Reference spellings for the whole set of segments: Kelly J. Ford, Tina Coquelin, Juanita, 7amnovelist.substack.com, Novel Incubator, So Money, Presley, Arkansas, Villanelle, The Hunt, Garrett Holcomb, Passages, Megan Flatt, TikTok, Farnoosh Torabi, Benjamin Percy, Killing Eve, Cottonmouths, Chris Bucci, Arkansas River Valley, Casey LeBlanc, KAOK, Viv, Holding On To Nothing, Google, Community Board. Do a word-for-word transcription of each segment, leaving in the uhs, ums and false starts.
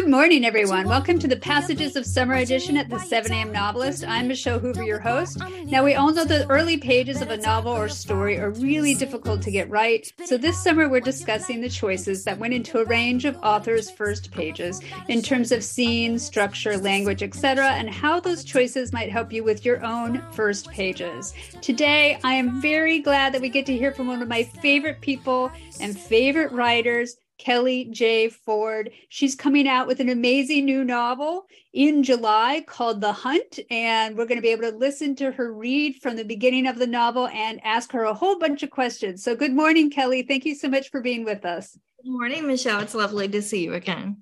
Good morning, everyone. Welcome to the Passages of Summer Edition at the seven a.m. Novelist. I'm Michelle Hoover, your host. Now, we all know the early pages of a novel or story are really difficult to get right, so this summer we're discussing the choices that went into a range of authors' first pages in terms of scene, structure, language, et cetera, and how those choices might help you with your own first pages. Today, I am very glad that we get to hear from one of my favorite people and favorite writers, Kelly J. Ford. She's coming out with an amazing new novel in July called The Hunt, and we're going to be able to listen to her read from the beginning of the novel and ask her a whole bunch of questions. So good morning, Kelly. Thank you so much for being with us. Good morning, Michelle. It's lovely to see you again.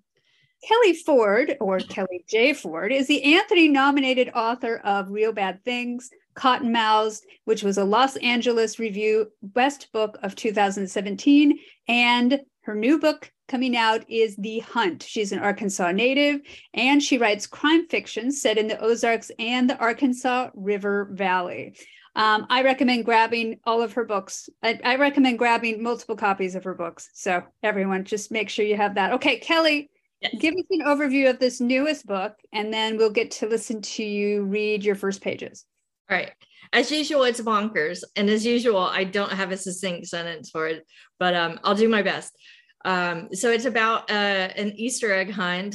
Kelly Ford, or Kelly J. Ford, is the Anthony-nominated author of Real Bad Things, Cottonmouths, which was a Los Angeles Review Best Book of two thousand seventeen, and her new book coming out is The Hunt. She's an Arkansas native, and she writes crime fiction set in the Ozarks and the Arkansas River Valley. Um, I recommend grabbing all of her books. I, I recommend grabbing multiple copies of her books. So everyone, just make sure you have that. Okay, Kelly, yes. Give us an overview of this newest book, and then we'll get to listen to you read your first pages. All right. As usual, it's bonkers. And as usual, I don't have a succinct sentence for it, but um, I'll do my best. Um, so it's about uh, an Easter egg hunt,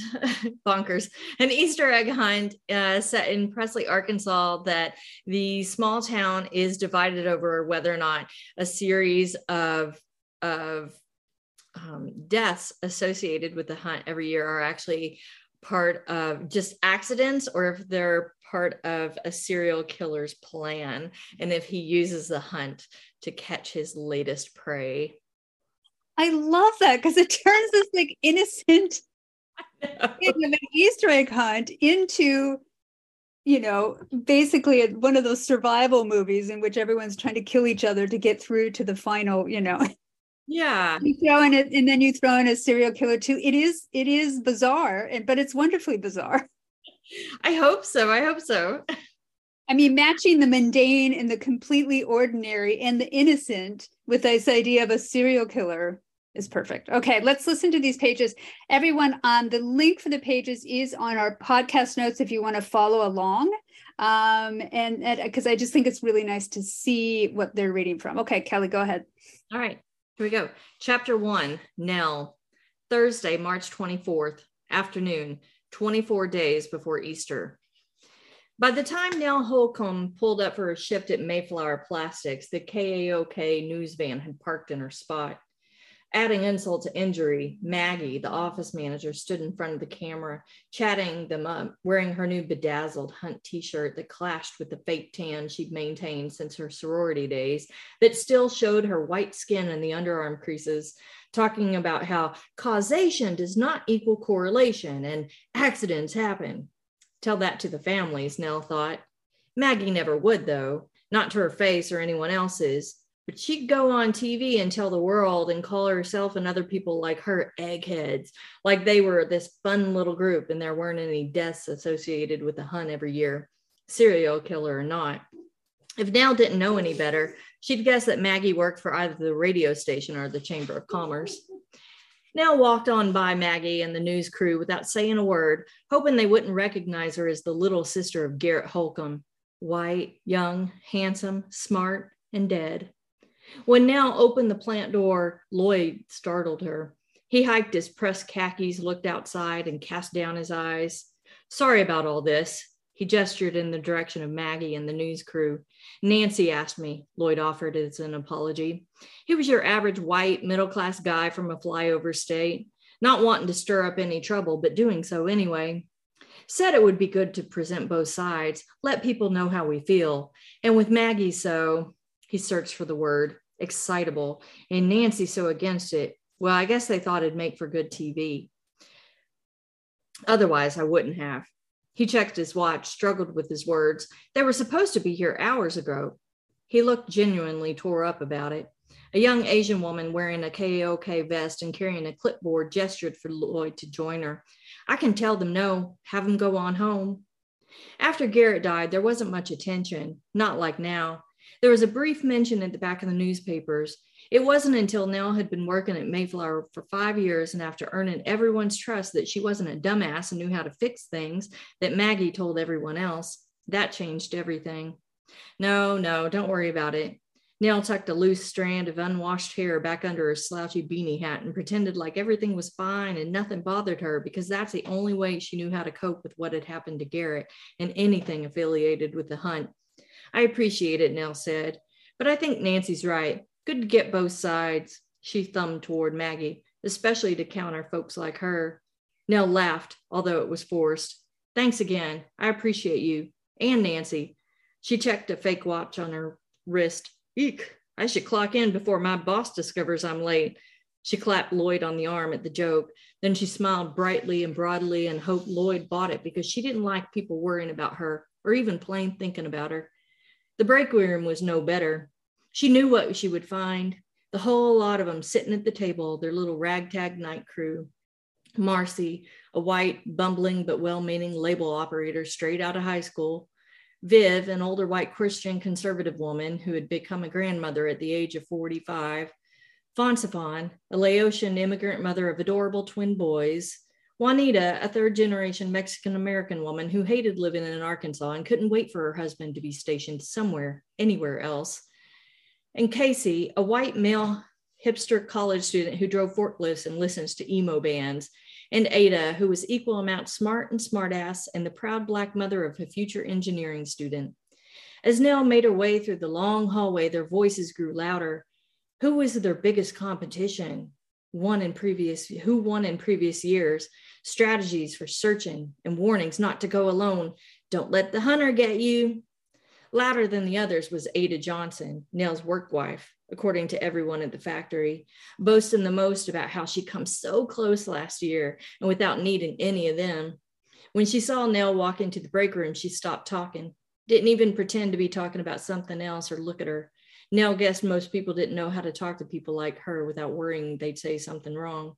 bonkers, an Easter egg hunt uh, set in Presley, Arkansas, that the small town is divided over whether or not a series of, of um, deaths associated with the hunt every year are actually part of just accidents, or if they're part of a serial killer's plan, and if he uses the hunt to catch his latest prey. I love that, because it turns this like innocent thing of an Easter egg hunt into, you know, basically a, one of those survival movies in which everyone's trying to kill each other to get through to the final, you know. Yeah. You throw in it, and then you throw in a serial killer too. It is, it is bizarre, and but it's wonderfully bizarre. I hope so. I hope so. I mean, matching the mundane and the completely ordinary and the innocent with this idea of a serial killer is perfect. Okay, let's listen to these pages. Everyone, um, the link for the pages is on our podcast notes if you want to follow along. Um, and because I just think it's really nice to see what they're reading from. Okay, Kelly, go ahead. All right, here we go. Chapter one, Nell. Thursday, March twenty-fourth, afternoon, twenty-four days before Easter. By the time Nell Holcomb pulled up for her shift at Mayflower Plastics, the K A O K news van had parked in her spot. Adding insult to injury, Maggie, the office manager, stood in front of the camera, chatting them up, wearing her new bedazzled Hunt t-shirt that clashed with the fake tan she'd maintained since her sorority days that still showed her white skin and the underarm creases, talking about how causation does not equal correlation and accidents happen. Tell that to the families, Nell thought. Maggie never would, though, not to her face or anyone else's, but she'd go on T V and tell the world and call herself and other people like her eggheads, like they were this fun little group and there weren't any deaths associated with the hunt every year, serial killer or not. If Nell didn't know any better, she'd guess that Maggie worked for either the radio station or the Chamber of Commerce. Nell walked on by Maggie and the news crew without saying a word, hoping they wouldn't recognize her as the little sister of Garrett Holcomb, white, young, handsome, smart, and dead. When Nell opened the plant door, Lloyd startled her. He hiked his pressed khakis, looked outside, and cast down his eyes. Sorry about all this. He gestured in the direction of Maggie and the news crew. Nancy asked me, Lloyd offered as an apology. He was your average white middle-class guy from a flyover state, not wanting to stir up any trouble, but doing so anyway. Said it would be good to present both sides, let people know how we feel. And with Maggie so, he searched for the word, excitable, and Nancy so against it. Well, I guess they thought it'd make for good T V. Otherwise, I wouldn't have. He checked his watch, struggled with his words. They were supposed to be here hours ago. He looked genuinely tore up about it. A young Asian woman wearing a K A O K vest and carrying a clipboard gestured for Lloyd to join her. I can tell them no, have them go on home. After Garrett died, there wasn't much attention, not like now. There was a brief mention at the back of the newspapers. It wasn't until Nell had been working at Mayflower for five years and after earning everyone's trust that she wasn't a dumbass and knew how to fix things that Maggie told everyone else. That changed everything. No, no, don't worry about it. Nell tucked a loose strand of unwashed hair back under her slouchy beanie hat and pretended like everything was fine and nothing bothered her because that's the only way she knew how to cope with what had happened to Garrett and anything affiliated with the Hunt. I appreciate it, Nell said, but I think Nancy's right. Good to get both sides, she thumbed toward Maggie, especially to counter folks like her. Nell laughed, although it was forced. Thanks again. I appreciate you. And Nancy. She checked a fake watch on her wrist. Eek, I should clock in before my boss discovers I'm late. She clapped Lloyd on the arm at the joke. Then she smiled brightly and broadly and hoped Lloyd bought it because she didn't like people worrying about her or even plain thinking about her. The break room was no better. She knew what she would find. The whole lot of them sitting at the table, their little ragtag night crew. Marcy, a white, bumbling, but well-meaning label operator straight out of high school. Viv, an older white Christian conservative woman who had become a grandmother at the age of forty-five. Fonsifon, a Laotian immigrant mother of adorable twin boys. Juanita, a third-generation Mexican-American woman who hated living in Arkansas and couldn't wait for her husband to be stationed somewhere, anywhere else. And Casey, a white male hipster college student who drove forklifts and listens to emo bands, and Ada, who was equal amount smart and smartass and the proud Black mother of a future engineering student. As Nell made her way through the long hallway, their voices grew louder. Who was their biggest competition? Won in previous, who won in previous years? Strategies for searching and warnings not to go alone. Don't let the hunter get you. Louder than the others was Ada Johnson, Nell's work wife, according to everyone at the factory, boasting the most about how she come so close last year and without needing any of them. When she saw Nell walk into the break room, she stopped talking, didn't even pretend to be talking about something else or look at her. Nell guessed most people didn't know how to talk to people like her without worrying they'd say something wrong.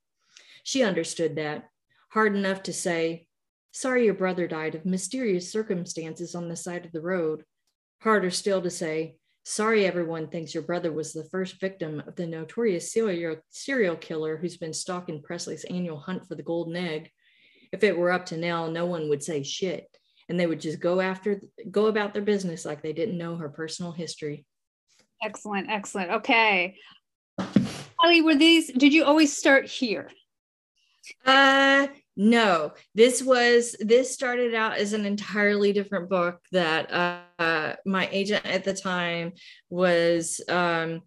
She understood that, hard enough to say, sorry your brother died of mysterious circumstances on the side of the road. Harder still to say, sorry everyone thinks your brother was the first victim of the notorious serial killer who's been stalking Presley's annual hunt for the golden egg. If it were up to Nell, no one would say shit, and they would just go after, go about their business like they didn't know her personal history. Excellent, excellent. Okay. Kelly, were these, did you always start here? Uh... No, this was, this started out as an entirely different book that uh, my agent at the time was, um,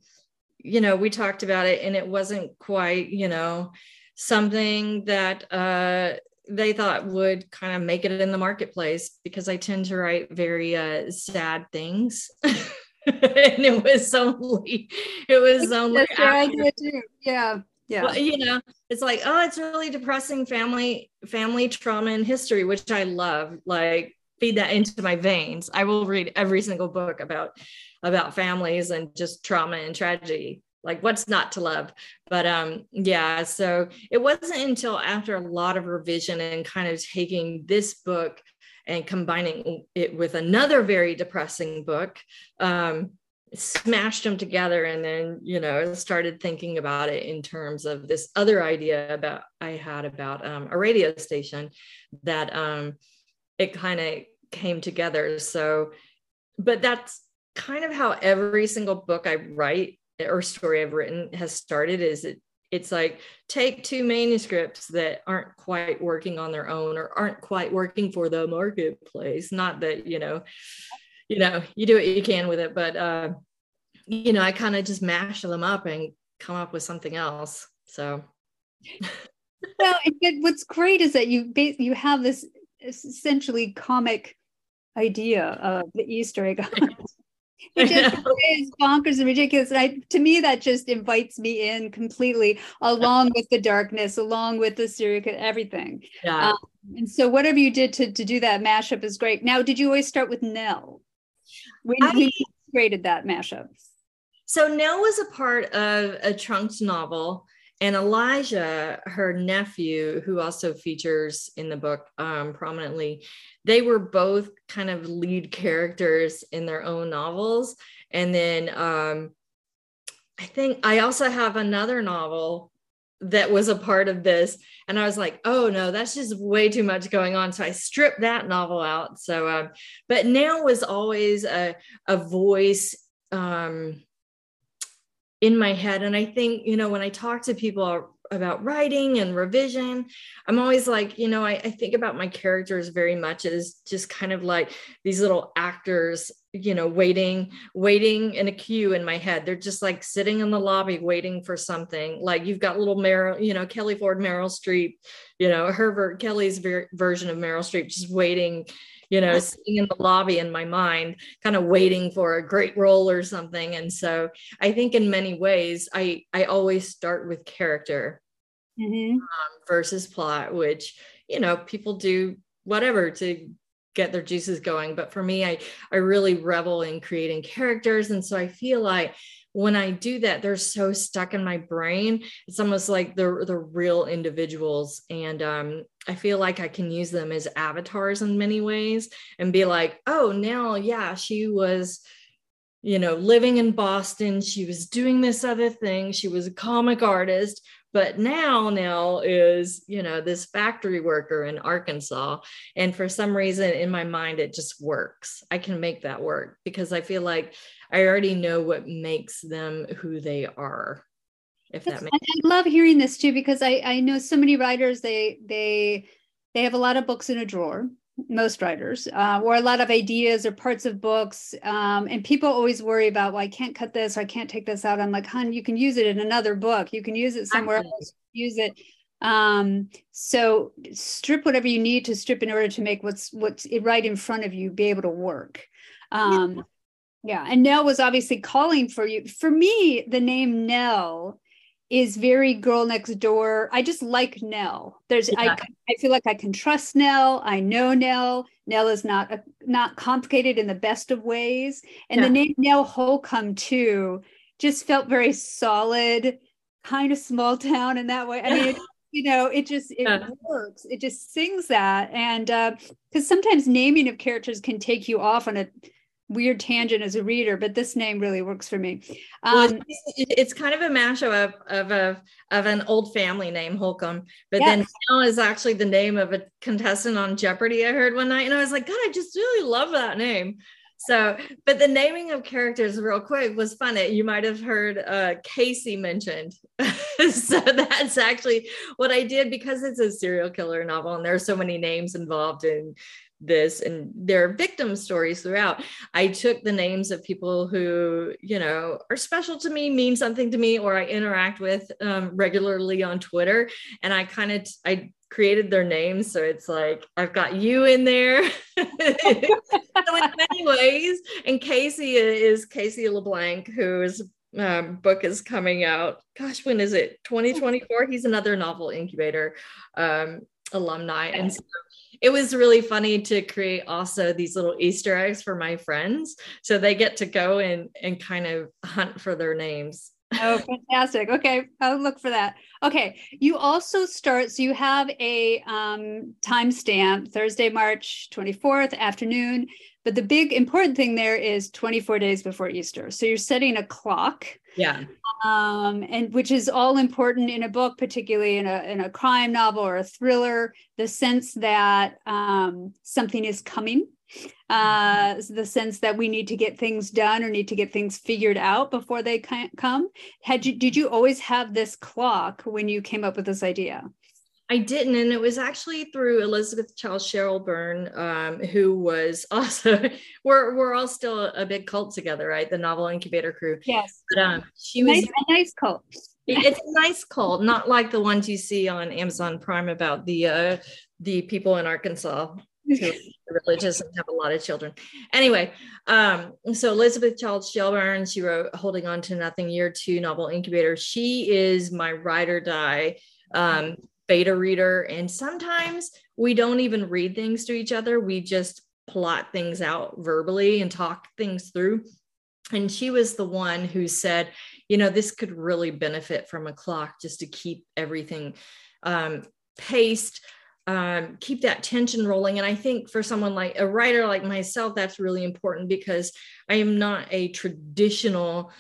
you know, we talked about it and it wasn't quite, you know, something that uh, they thought would kind of make it in the marketplace because I tend to write very uh, sad things. And it was only, it was only. That's your idea too. Yeah. Yeah, well, you know, it's like, oh, it's really depressing family, family trauma and history, which I love, like feed that into my veins. I will read every single book about, about families and just trauma and tragedy, like what's not to love. But um, yeah, so it wasn't until after a lot of revision and kind of taking this book and combining it with another very depressing book, um, smashed them together and then, you know, started thinking about it in terms of this other idea about I had about um, a radio station that um, it kind of came together. So, but that's kind of how every single book I write or story I've written has started is it it's like take two manuscripts that aren't quite working on their own or aren't quite working for the marketplace. Not that, you know, you know, you do what you can with it, but, uh, you know, I kind of just mash them up and come up with something else. So. Well, and what's great is that you, you have this essentially comic idea of the Easter egg hunt, which is bonkers and ridiculous. And I, to me, that just invites me in completely along with the darkness, along with the serial, everything. Yeah. Um, and so whatever you did to, to do that mashup is great. Now, did you always start with Nell? When I, you created that mashup? So Nell was a part of a Trunks novel, and Elijah, her nephew, who also features in the book um, prominently, they were both kind of lead characters in their own novels. And then um, I think I also have another novel that was a part of this, and I was like, oh no, that's just way too much going on. So I stripped that novel out. So, um, but Nell was always a, a voice um, in my head. And I think, you know, when I talk to people about writing and revision, I'm always like, you know, I, I think about my characters very much as just kind of like these little actors, you know, waiting, waiting in a queue in my head. They're just like sitting in the lobby waiting for something. Like you've got little Meryl, you know, Kelly Ford, Meryl Streep, you know, her ver- Kelly's ver- version of Meryl Streep, just waiting, you know, sitting in the lobby in my mind, kind of waiting for a great role or something. And so I think in many ways, I, I always start with character mm-hmm. um, versus plot, which, you know, people do whatever to get their juices going. But for me, I, I really revel in creating characters. And so I feel like when I do that, they're so stuck in my brain. It's almost like they're, they're real individuals. And um, I feel like I can use them as avatars in many ways and be like, oh, now, yeah, she was, you know, living in Boston. She was doing this other thing. She was a comic artist. But now Nell is, you know, this factory worker in Arkansas. And for some reason in my mind, it just works. I can make that work because I feel like I already know what makes them who they are. If that makes sense. I love hearing this too, because I, I know so many writers, they, they, they have a lot of books in a drawer, most writers, uh, or a lot of ideas or parts of books. Um, and people always worry about, well, I can't cut this, or I can't take this out. I'm like, hon, you can use it in another book. You can use it somewhere Absolutely. else, use it. Um, so strip whatever you need to strip in order to make what's, what's right in front of you, be able to work. Um, yeah. yeah. And Nell was obviously calling for you. For me, the name Nell is very girl next door. I just like Nell. There's, yeah. I, I feel like I can trust Nell. I know Nell. Nell is not a, not complicated in the best of ways. And yeah. the name Nell Holcomb too just felt very solid, kind of small town in that way. I mean, it, you know, it just it yeah. works. It just sings that, and because uh, sometimes naming of characters can take you off on a weird tangent as a reader, but this name really works for me. Um, well, it's, it's kind of a mashup of, of, a, of an old family name, Holcomb, but yes. then Nell is actually the name of a contestant on Jeopardy I heard one night. And I was like, God, I just really love that name. So, but the naming of characters real quick was fun. You might've heard uh, Casey mentioned. So that's actually what I did, because it's a serial killer novel and there are so many names involved in this, and there are victim stories throughout. I took the names of people who, you know, are special to me, mean something to me, or I interact with um, regularly on Twitter. And I kind of, I created their names. So it's like, I've got you in there. So in many ways, and Casey is Casey LeBlanc, whose um, book is coming out. Gosh, when is it? twenty twenty-four. He's another Novel Incubator um, alumni. And so it was really funny to create also these little Easter eggs for my friends. So they get to go and, and kind of hunt for their names. Oh, fantastic. Okay. I'll look for that. Okay. You also start, so you have a um, timestamp, Thursday, March twenty-fourth afternoon, but the big important thing there is twenty-four days before Easter. So you're setting a clock. Yeah. Um, and which is all important in a book, particularly in a, in a crime novel or a thriller, the sense that um, something is coming. Uh, the sense that we need to get things done or need to get things figured out before they come. Had you, did you always have this clock when you came up with this idea? I didn't. And it was actually through Elizabeth Child Sheryl Byrne, um, who was also, we're, we're all still a big cult together, right? The Novel Incubator crew. Yes. But, um, she was nice, a nice cult. It's a nice cult, not like the ones you see on Amazon Prime about the, uh, the people in Arkansas. Who are religious and have a lot of children. Anyway, um, so Elizabeth Child Sheryl Byrne, she wrote Holding On To Nothing, Year Two, Novel Incubator. She is my ride or die um, beta reader. And sometimes we don't even read things to each other. We just plot things out verbally and talk things through. And she was the one who said, you know, this could really benefit from a clock just to keep everything um, paced. Um, keep that tension rolling. And I think for someone like a writer like myself, that's really important because I am not a traditional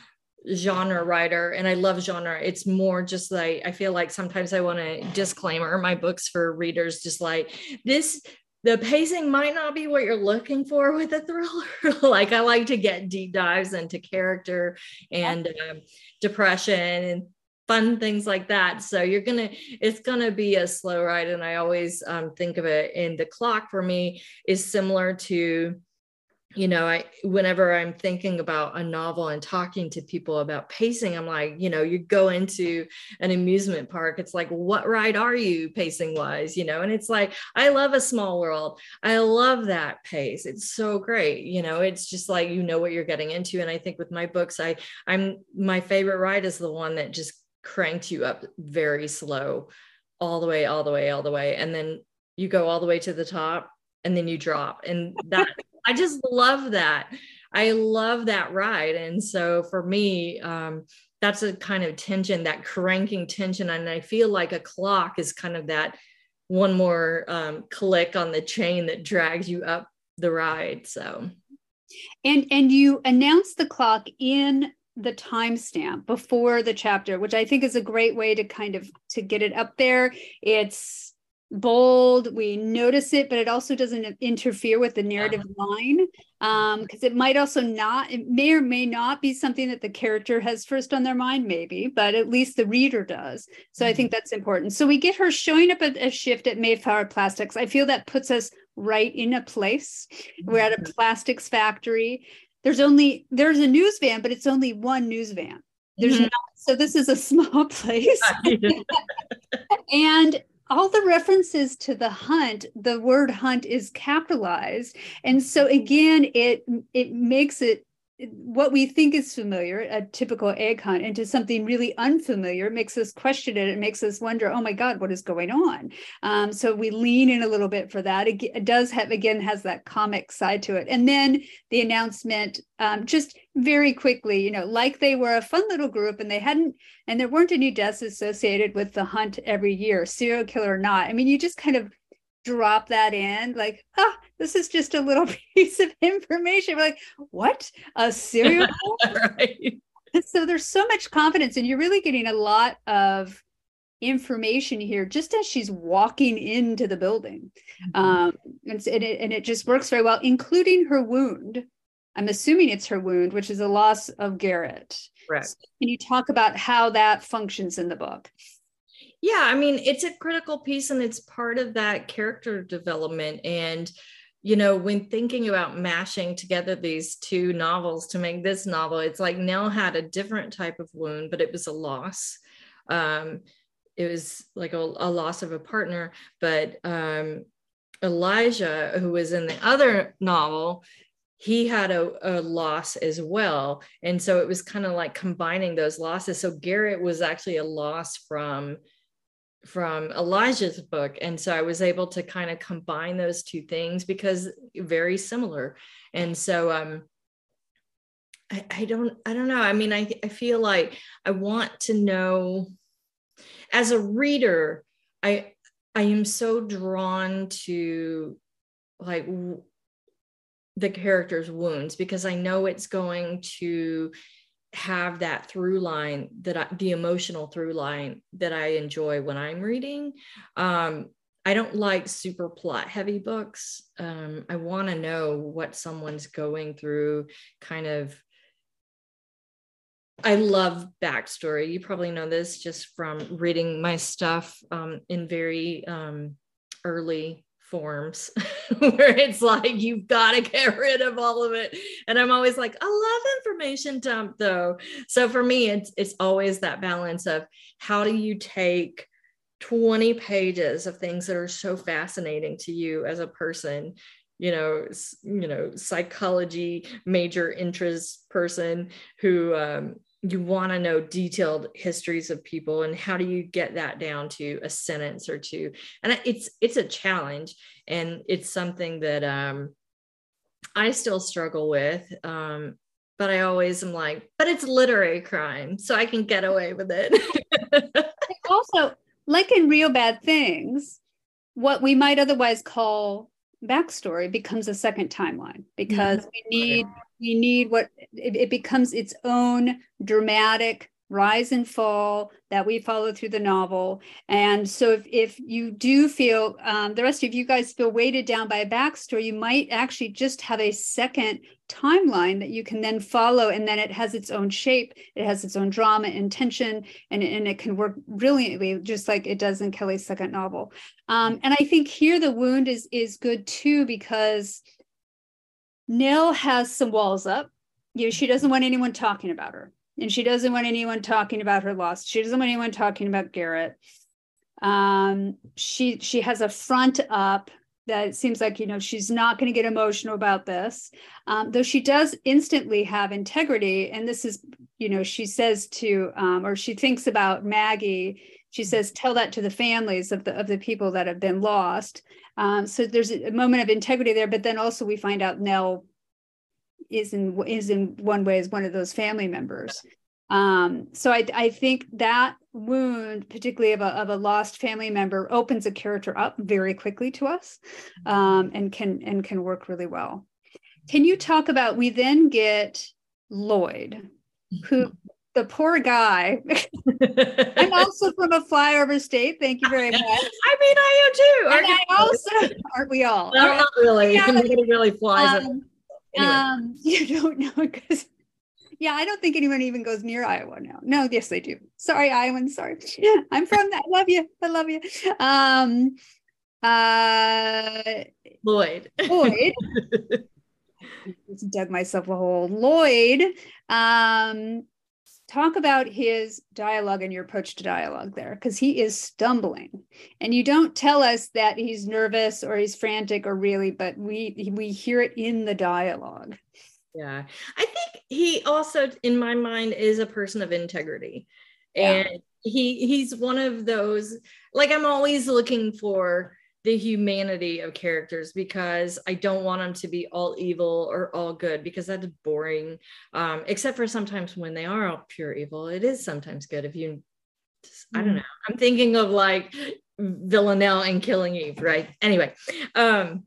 genre writer, and I love genre. It's more just like, I feel like sometimes I want to disclaimer my books for readers, just like this, the pacing might not be what you're looking for with a thriller. Like I like to get deep dives into character and um, depression and fun things like that. So you're going to, it's going to be a slow ride. And I always um, think of it in The Clock for me is similar to, you know, I, whenever I'm thinking about a novel and talking to people about pacing, I'm like, you know, you go into an amusement park, it's like, what ride are you pacing wise, you know? And it's like, I love A Small World. I love that pace. It's so great. You know, it's just like, you know what you're getting into. And I think with my books, I, I'm, my favorite ride is the one that just cranked you up very slow, all the way, all the way, all the way. And then you go all the way to the top and then you drop. And that, I just love that. I love that ride. And so for me, um, that's a kind of tension, that cranking tension. And I feel like A Clock is kind of that one more um, click on the chain that drags you up the ride. So, and, and you announce The Clock in the timestamp before the chapter, which I think is a great way to kind of, to get it up there. It's bold, we notice it, but it also doesn't interfere with the narrative yeah. line, um because it might also not, it may or may not be something that the character has first on their mind, maybe, but at least the reader does. So mm-hmm. I think that's important. So we get her showing up at a shift at Mayflower Plastics. I feel that puts us right in a place. Mm-hmm. We're at a plastics factory. There's only there's a news van, but it's only one news van. There's mm-hmm. not, so this is a small place. And all the references to The Hunt, the word hunt is capitalized. And so again, it it makes it what we think is familiar, a typical egg hunt, into something really unfamiliar. It makes us question it. It makes us wonder, oh my God, what is going on? Um, so we lean in a little bit for that. It, it does have, again, has that comic side to it. And then the announcement, um, just very quickly, you know, like they were a fun little group and they hadn't, and there weren't any deaths associated with the hunt every year, serial killer or not. I mean, you just kind of drop that in like, oh, this is just a little piece of information. We're like, what? A serial killer? Right. So there's so much confidence, and you're really getting a lot of information here just as she's walking into the building. Mm-hmm. Um, and, and, it, and it just works very well, including her wound. I'm assuming it's her wound, which is the loss of Garrett. Correct. So can you talk about how that functions in the book? Yeah, I mean, it's a critical piece and it's part of that character development. And, you know, when thinking about mashing together these two novels to make this novel, it's like Nell had a different type of wound, but it was a loss. Um, it was like a, a loss of a partner. But um, Elijah, who was in the other novel, he had a, a loss as well. And so it was kind of like combining those losses. So Garrett was actually a loss from from Elijah's book. And so I was able to kind of combine those two things because very similar. And so um, I, I don't, I don't know. I mean, I, I feel like I want to know as a reader, I, I am so drawn to like w- the character's wounds, because I know it's going to have that through line, that I, the emotional through line that I enjoy when I'm reading. Um, I don't like super plot heavy books. Um, I want to know what someone's going through. Kind of, I love backstory. You probably know this just from reading my stuff um, in very um, early forms where it's like, you've got to get rid of all of it. And I'm always like, I love information dump though. So for me, it's, it's always that balance of how do you take twenty pages of things that are so fascinating to you as a person, you know, you know, psychology, major interest person who, um, you want to know detailed histories of people, and how do you get that down to a sentence or two? And it's, it's a challenge, and it's something that um, I still struggle with, um, but I always am like, but it's literary crime, so I can get away with it. Also, like in Real Bad Things, what we might otherwise call backstory becomes a second timeline, because we need We need what it, it becomes its own dramatic rise and fall that we follow through the novel. And so if, if you do feel, um, the rest of you guys feel weighted down by a backstory, you might actually just have a second timeline that you can then follow. And then it has its own shape. It has its own drama and tension, and, and it can work brilliantly, just like it does in Kelly's second novel. Um, and I think here the wound is, is good too, because Nell has some walls up. You know, she doesn't want anyone talking about her. And she doesn't want anyone talking about her loss. She doesn't want anyone talking about Garrett. Um, she she has a front up that it seems like, you know, she's not going to get emotional about this, um, though she does instantly have integrity. And this is, you know, she says to, um, or she thinks about Maggie. She says, tell that to the families of the of the people that have been lost. Um, so there's a moment of integrity there. But then also we find out Nell is in is in one way as one of those family members. Um, so I, I think that wound, particularly of a, of a lost family member, opens a character up very quickly to us, um, and can and can work really well. Can you talk about, we then get Lloyd, who, the poor guy. I'm also from a flyover state. Thank you very much. I mean, I am too. And I also, aren't we all? No, not really. Yeah, nobody really flies um, Anyway. Um, you don't know, because yeah, I don't think anyone even goes near Iowa now. No, yes, they do. Sorry, Iowans. Sorry, yeah, I'm from that. Love you. I love you. Um, uh, Lloyd. Lloyd. Just dug myself a hole. Lloyd. Um, talk about his dialogue and your approach to dialogue there, because he is stumbling, and you don't tell us that he's nervous or he's frantic or really, but we we hear it in the dialogue. Yeah, I think he also, in my mind, is a person of integrity, and yeah. he he's one of those, like, I'm always looking for the humanity of characters, because I don't want them to be all evil or all good, because that's boring. Um, except for sometimes when they are all pure evil, it is sometimes good. If you, just, I don't know, I'm thinking of like Villanelle and Killing Eve, right? Anyway, um,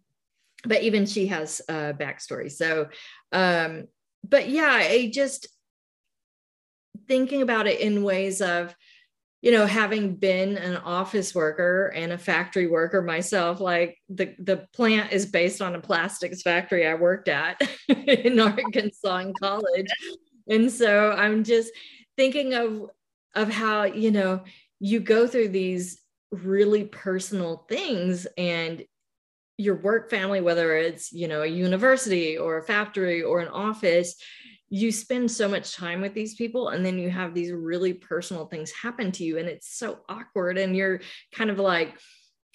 but even she has a backstory. So, um, but yeah, I just thinking about it in ways of, you know, having been an office worker and a factory worker myself, like the, the plant is based on a plastics factory I worked at in Arkansas in college. And so I'm just thinking of, of how, you know, you go through these really personal things, and your work family, whether it's, you know, a university or a factory or an office, you spend so much time with these people, and then you have these really personal things happen to you, and it's so awkward, and you're kind of like,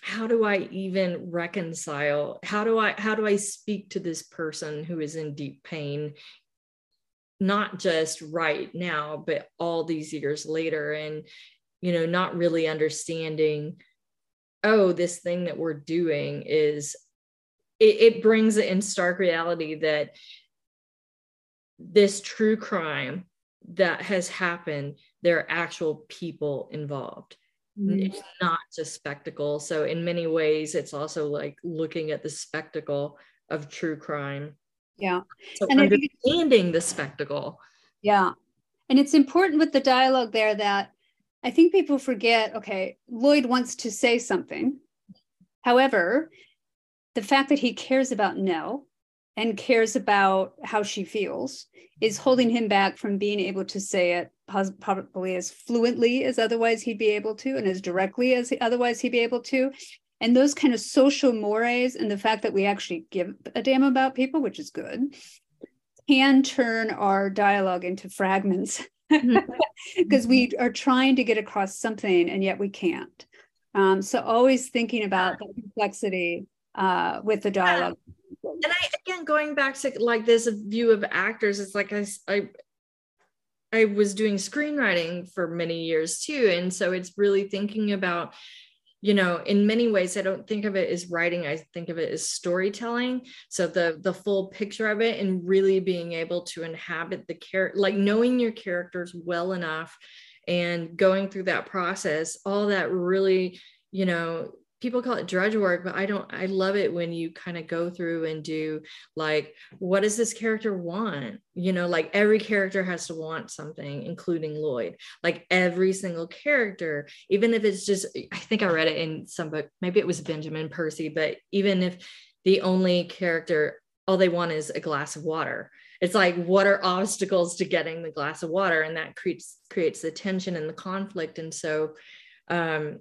how do I even reconcile? How do I, how do I speak to this person who is in deep pain, not just right now, but all these years later, and, you know, not really understanding, oh, this thing that we're doing is, it, it brings it in stark reality that this true crime that has happened, there are actual people involved. Mm. It's not just spectacle. So in many ways, it's also like looking at the spectacle of true crime. Yeah. So and understanding the spectacle. Yeah. And it's important with the dialogue there that I think people forget, okay, Lloyd wants to say something. However, the fact that he cares about Nell and cares about how she feels is holding him back from being able to say it probably as fluently as otherwise he'd be able to, and as directly as otherwise he'd be able to. And those kind of social mores, and the fact that we actually give a damn about people, which is good, can turn our dialogue into fragments, because we are trying to get across something and yet we can't. Um, so always thinking about the complexity uh, with the dialogue. And I, again, going back to like this view of actors, it's like I, I, I was doing screenwriting for many years too. And so it's really thinking about, you know, in many ways, I don't think of it as writing. I think of it as storytelling. So the, the full picture of it, and really being able to inhabit the character, like knowing your characters well enough and going through that process, all that really, you know, people call it drudge work, but I don't, I love it when you kind of go through and do like, what does this character want? You know, like every character has to want something, including Lloyd, like every single character, even if it's just, I think I read it in some book, maybe it was Benjamin Percy, but even if the only character, all they want is a glass of water. It's like, what are obstacles to getting the glass of water? And that creates, creates the tension and the conflict. And so, um,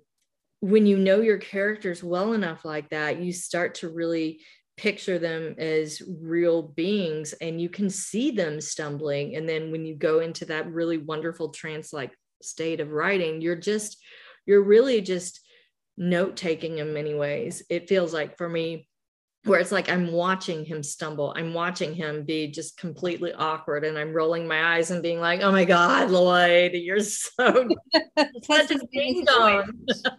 when you know your characters well enough like that, you start to really picture them as real beings and you can see them stumbling. And then when you go into that really wonderful trance-like state of writing, you're just, you're really just note-taking in many ways. It feels like for me, where it's like, I'm watching him stumble. I'm watching him be just completely awkward. And I'm rolling my eyes and being like, oh my God, Lloyd, you're so such a ding dong.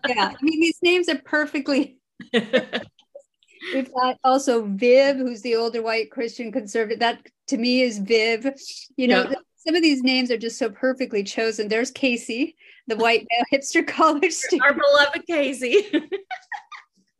Yeah, I mean, these names are perfectly. We've got also Viv, who's the older white Christian conservative. That to me is Viv. You know, yeah. Some of these names are just so perfectly chosen. There's Casey, the white male hipster college student. Our beloved Casey.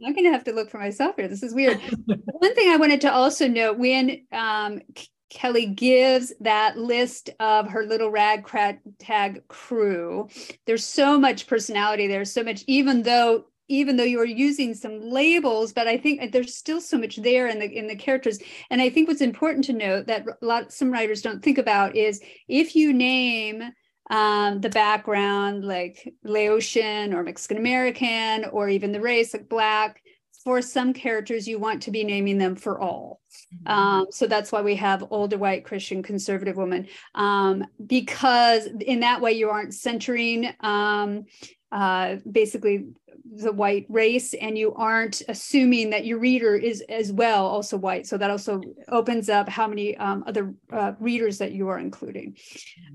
I'm going to have to look for myself here. This is weird. One thing I wanted to also note, when um, Kelly gives that list of her little ragtag crew, there's so much personality. There's so much, even though even though you're using some labels, but I think there's still so much there in the in the characters. And I think what's important to note that a lot some writers don't think about is if you name Um, the background, like Laotian or Mexican-American, or even the race, like Black, for some characters, you want to be naming them for all. Mm-hmm. Um, so that's why we have older white Christian conservative woman, um, because in that way, you aren't centering um, uh, basically the white race, and you aren't assuming that your reader is as well also white. So that also opens up how many um, other uh, readers that you are including,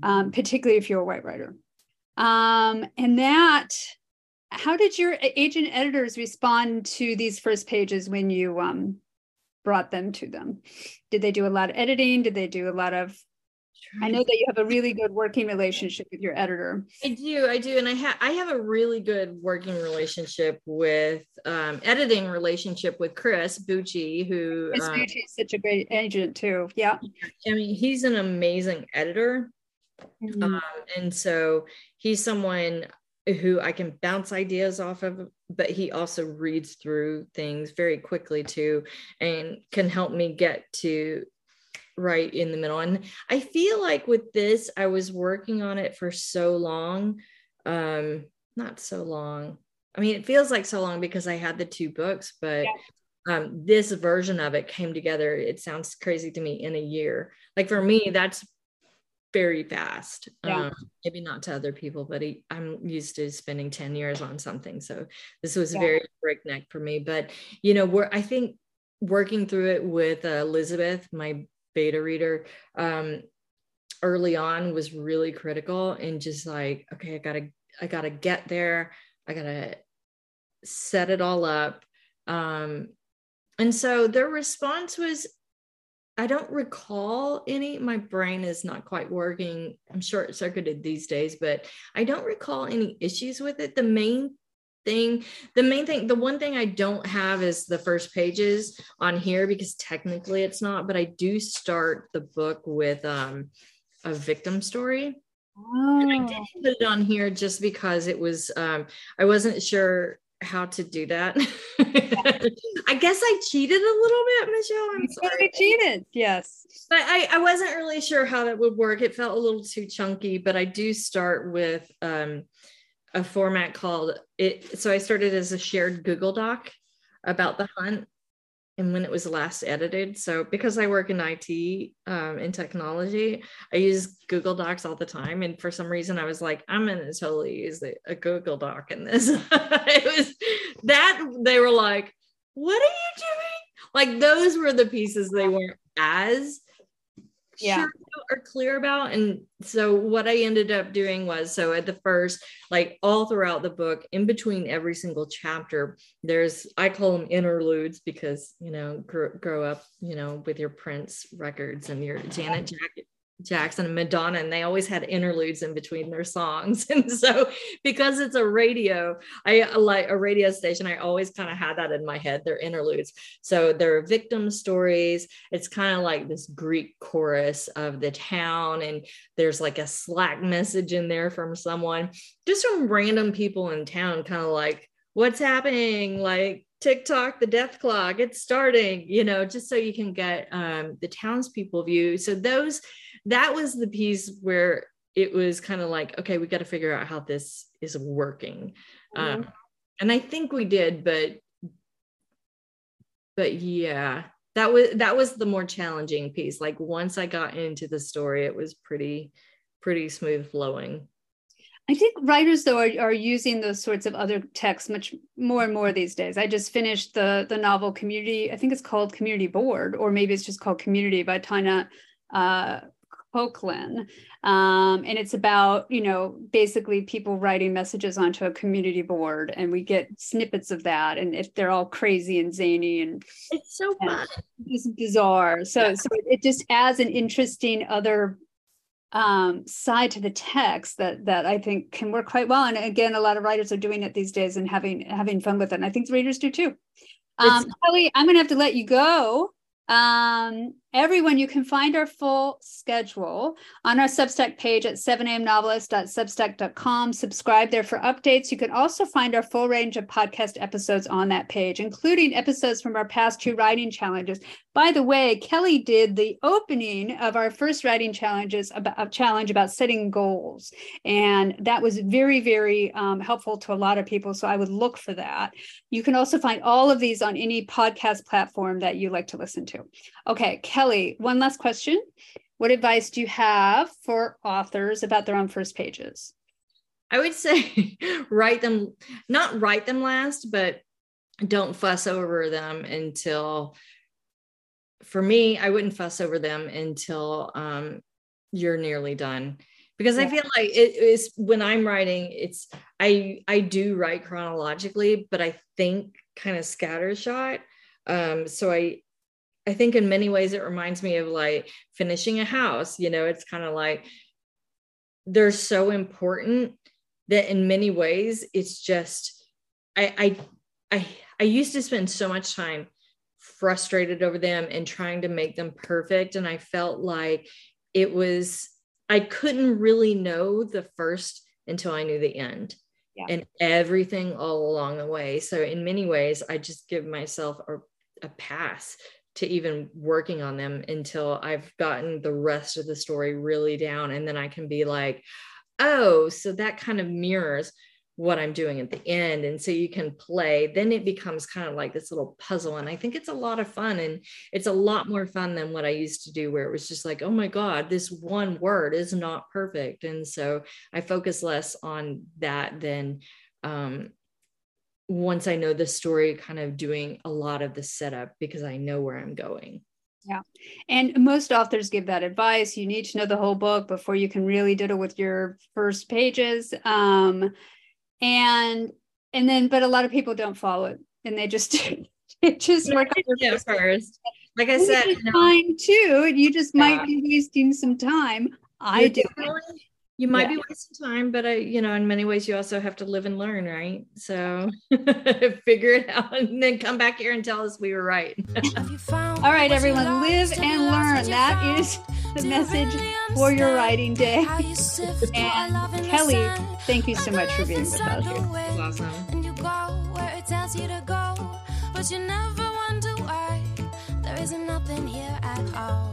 um, particularly if you're a white writer. Um, and that, how did your agent editors respond to these first pages when you um, brought them to them? Did they do a lot of editing? Did they do a lot of I know that you have a really good working relationship with your editor. I do, I do. And I, ha- I have a really good working relationship with, um, editing relationship with Chris Bucci, who Chris Bucci um, is such a great agent too. Yeah. I mean, he's an amazing editor. Mm-hmm. Um, and so he's someone who I can bounce ideas off of, but he also reads through things very quickly too, and can help me get to right in the middle. And I feel like with this, I was working on it for so long. Um, not so long. I mean, it feels like so long because I had the two books, but yeah. um, this version of it came together. It sounds crazy to me in a year. Like for me, that's very fast. Yeah. Um, maybe not to other people, but he, I'm used to spending ten years on something. So this was yeah. very breakneck for me, but you know, we're, I think working through it with uh, Elizabeth, my beta reader, um, early on was really critical, and just like, okay, I gotta, I gotta get there. I gotta set it all up. Um, and so their response was, I don't recall any, my brain is not quite working. I'm short circuited these days, but I don't recall any issues with it. The main thing, the main thing, the one thing I don't have is the first pages on here, because technically it's not, but I do start the book with um, a victim story. Oh. And I didn't put it on here just because it was, um, I wasn't sure how to do that. I guess I cheated a little bit, Michelle. I'm sorry. I cheated, yes. But I, I wasn't really sure how that would work. It felt a little too chunky, but I do start with um, a format called it. So I started as a shared Google Doc about The Hunt and when it was last edited. So because I work in I T um, in technology, I use Google Docs all the time. And for some reason I was like, I'm going to totally use a, a Google Doc in this. It was that they were like, what are you doing? Like those were the pieces they weren't as yeah. sure or clear about. And so what I ended up doing was, so at the first, like all throughout the book, in between every single chapter, there's, I call them interludes because, you know, grow, grow up, you know, with your Prince records and your Janet Jack- Jackson and Madonna, and they always had interludes in between their songs. And so because it's a radio, I like a radio station, I always kind of had that in my head, their interludes. So there are victim stories. It's kind of like this Greek chorus of the town. And there's like a Slack message in there from someone, just from random people in town, kind of like, what's happening? Like, TikTok, the death clock, it's starting, you know, just so you can get um, the townspeople view. So those, that was the piece where it was kind of like, okay, we got to figure out how this is working. Mm-hmm. Um, and I think we did, but, but yeah, that was, that was the more challenging piece. Like once I got into the story, it was pretty, pretty smooth flowing. I think writers, though, are, are using those sorts of other texts much more and more these days. I just finished the the novel Community, I think it's called Community Board, or maybe it's just called Community by Tina uh, Coquelin. Um, and it's about, you know, basically people writing messages onto a community board, and we get snippets of that. And if they're all crazy and zany and it's so fun. It's bizarre. So, yeah. so it just adds an interesting other um side to the text that that I think can work quite well. And again, a lot of writers are doing it these days and having having fun with it, and I think the readers do too. um it's- Kelly, I'm gonna have to let you go. Um everyone, you can find our full schedule on our Substack page at seven a m novelist dot substack dot com. Subscribe there for updates. You can also find our full range of podcast episodes on that page, including episodes from our past two writing challenges. By the way, Kelly did the opening of our first writing challenges about a challenge about setting goals, and that was very, very um, helpful to a lot of people, so I would look for that. You can also find all of these on any podcast platform that you like to listen to. Okay, Kelly, Kelly, one last question. What advice do you have for authors about their own first pages? I would say write them, not write them last, but don't fuss over them until, for me, I wouldn't fuss over them until um, you're nearly done. Because I feel like it is, when I'm writing, it's, I, I do write chronologically, but I think kind of scattershot. Um, so I, I think in many ways it reminds me of like finishing a house. You know, it's kind of like they're so important that in many ways it's just, I, I, I, I used to spend so much time frustrated over them and trying to make them perfect. And I felt like it was, I couldn't really know the first until I knew the end. Yeah. And everything all along the way. So in many ways, I just give myself a, a pass to even working on them until I've gotten the rest of the story really down. And then I can be like, oh, so that kind of mirrors what I'm doing at the end. And so you can play, then it becomes kind of like this little puzzle. And I think it's a lot of fun, and it's a lot more fun than what I used to do, where it was just like, oh my God, this one word is not perfect. And so I focus less on that than, um, once I know the story, kind of doing a lot of the setup because I know where I'm going. Yeah. And most authors give that advice. You need to know the whole book before you can really diddle with your first pages. Um, and, and then, but a lot of people don't follow it, and they just, it just work on your first. first. Like I said, no. Fine too. You just yeah. might be wasting some time. I You're do. Really, you might yeah. be wasting time, but I, you know, in many ways you also have to live and learn, right? So figure it out and then come back here and tell us we were right. All right, everyone, live and learn. That is the message for your writing day. And Kelly, thank you so much for being with us. It was awesome. And you go where it tells you to go, but you never wonder why there isn't nothing here at all.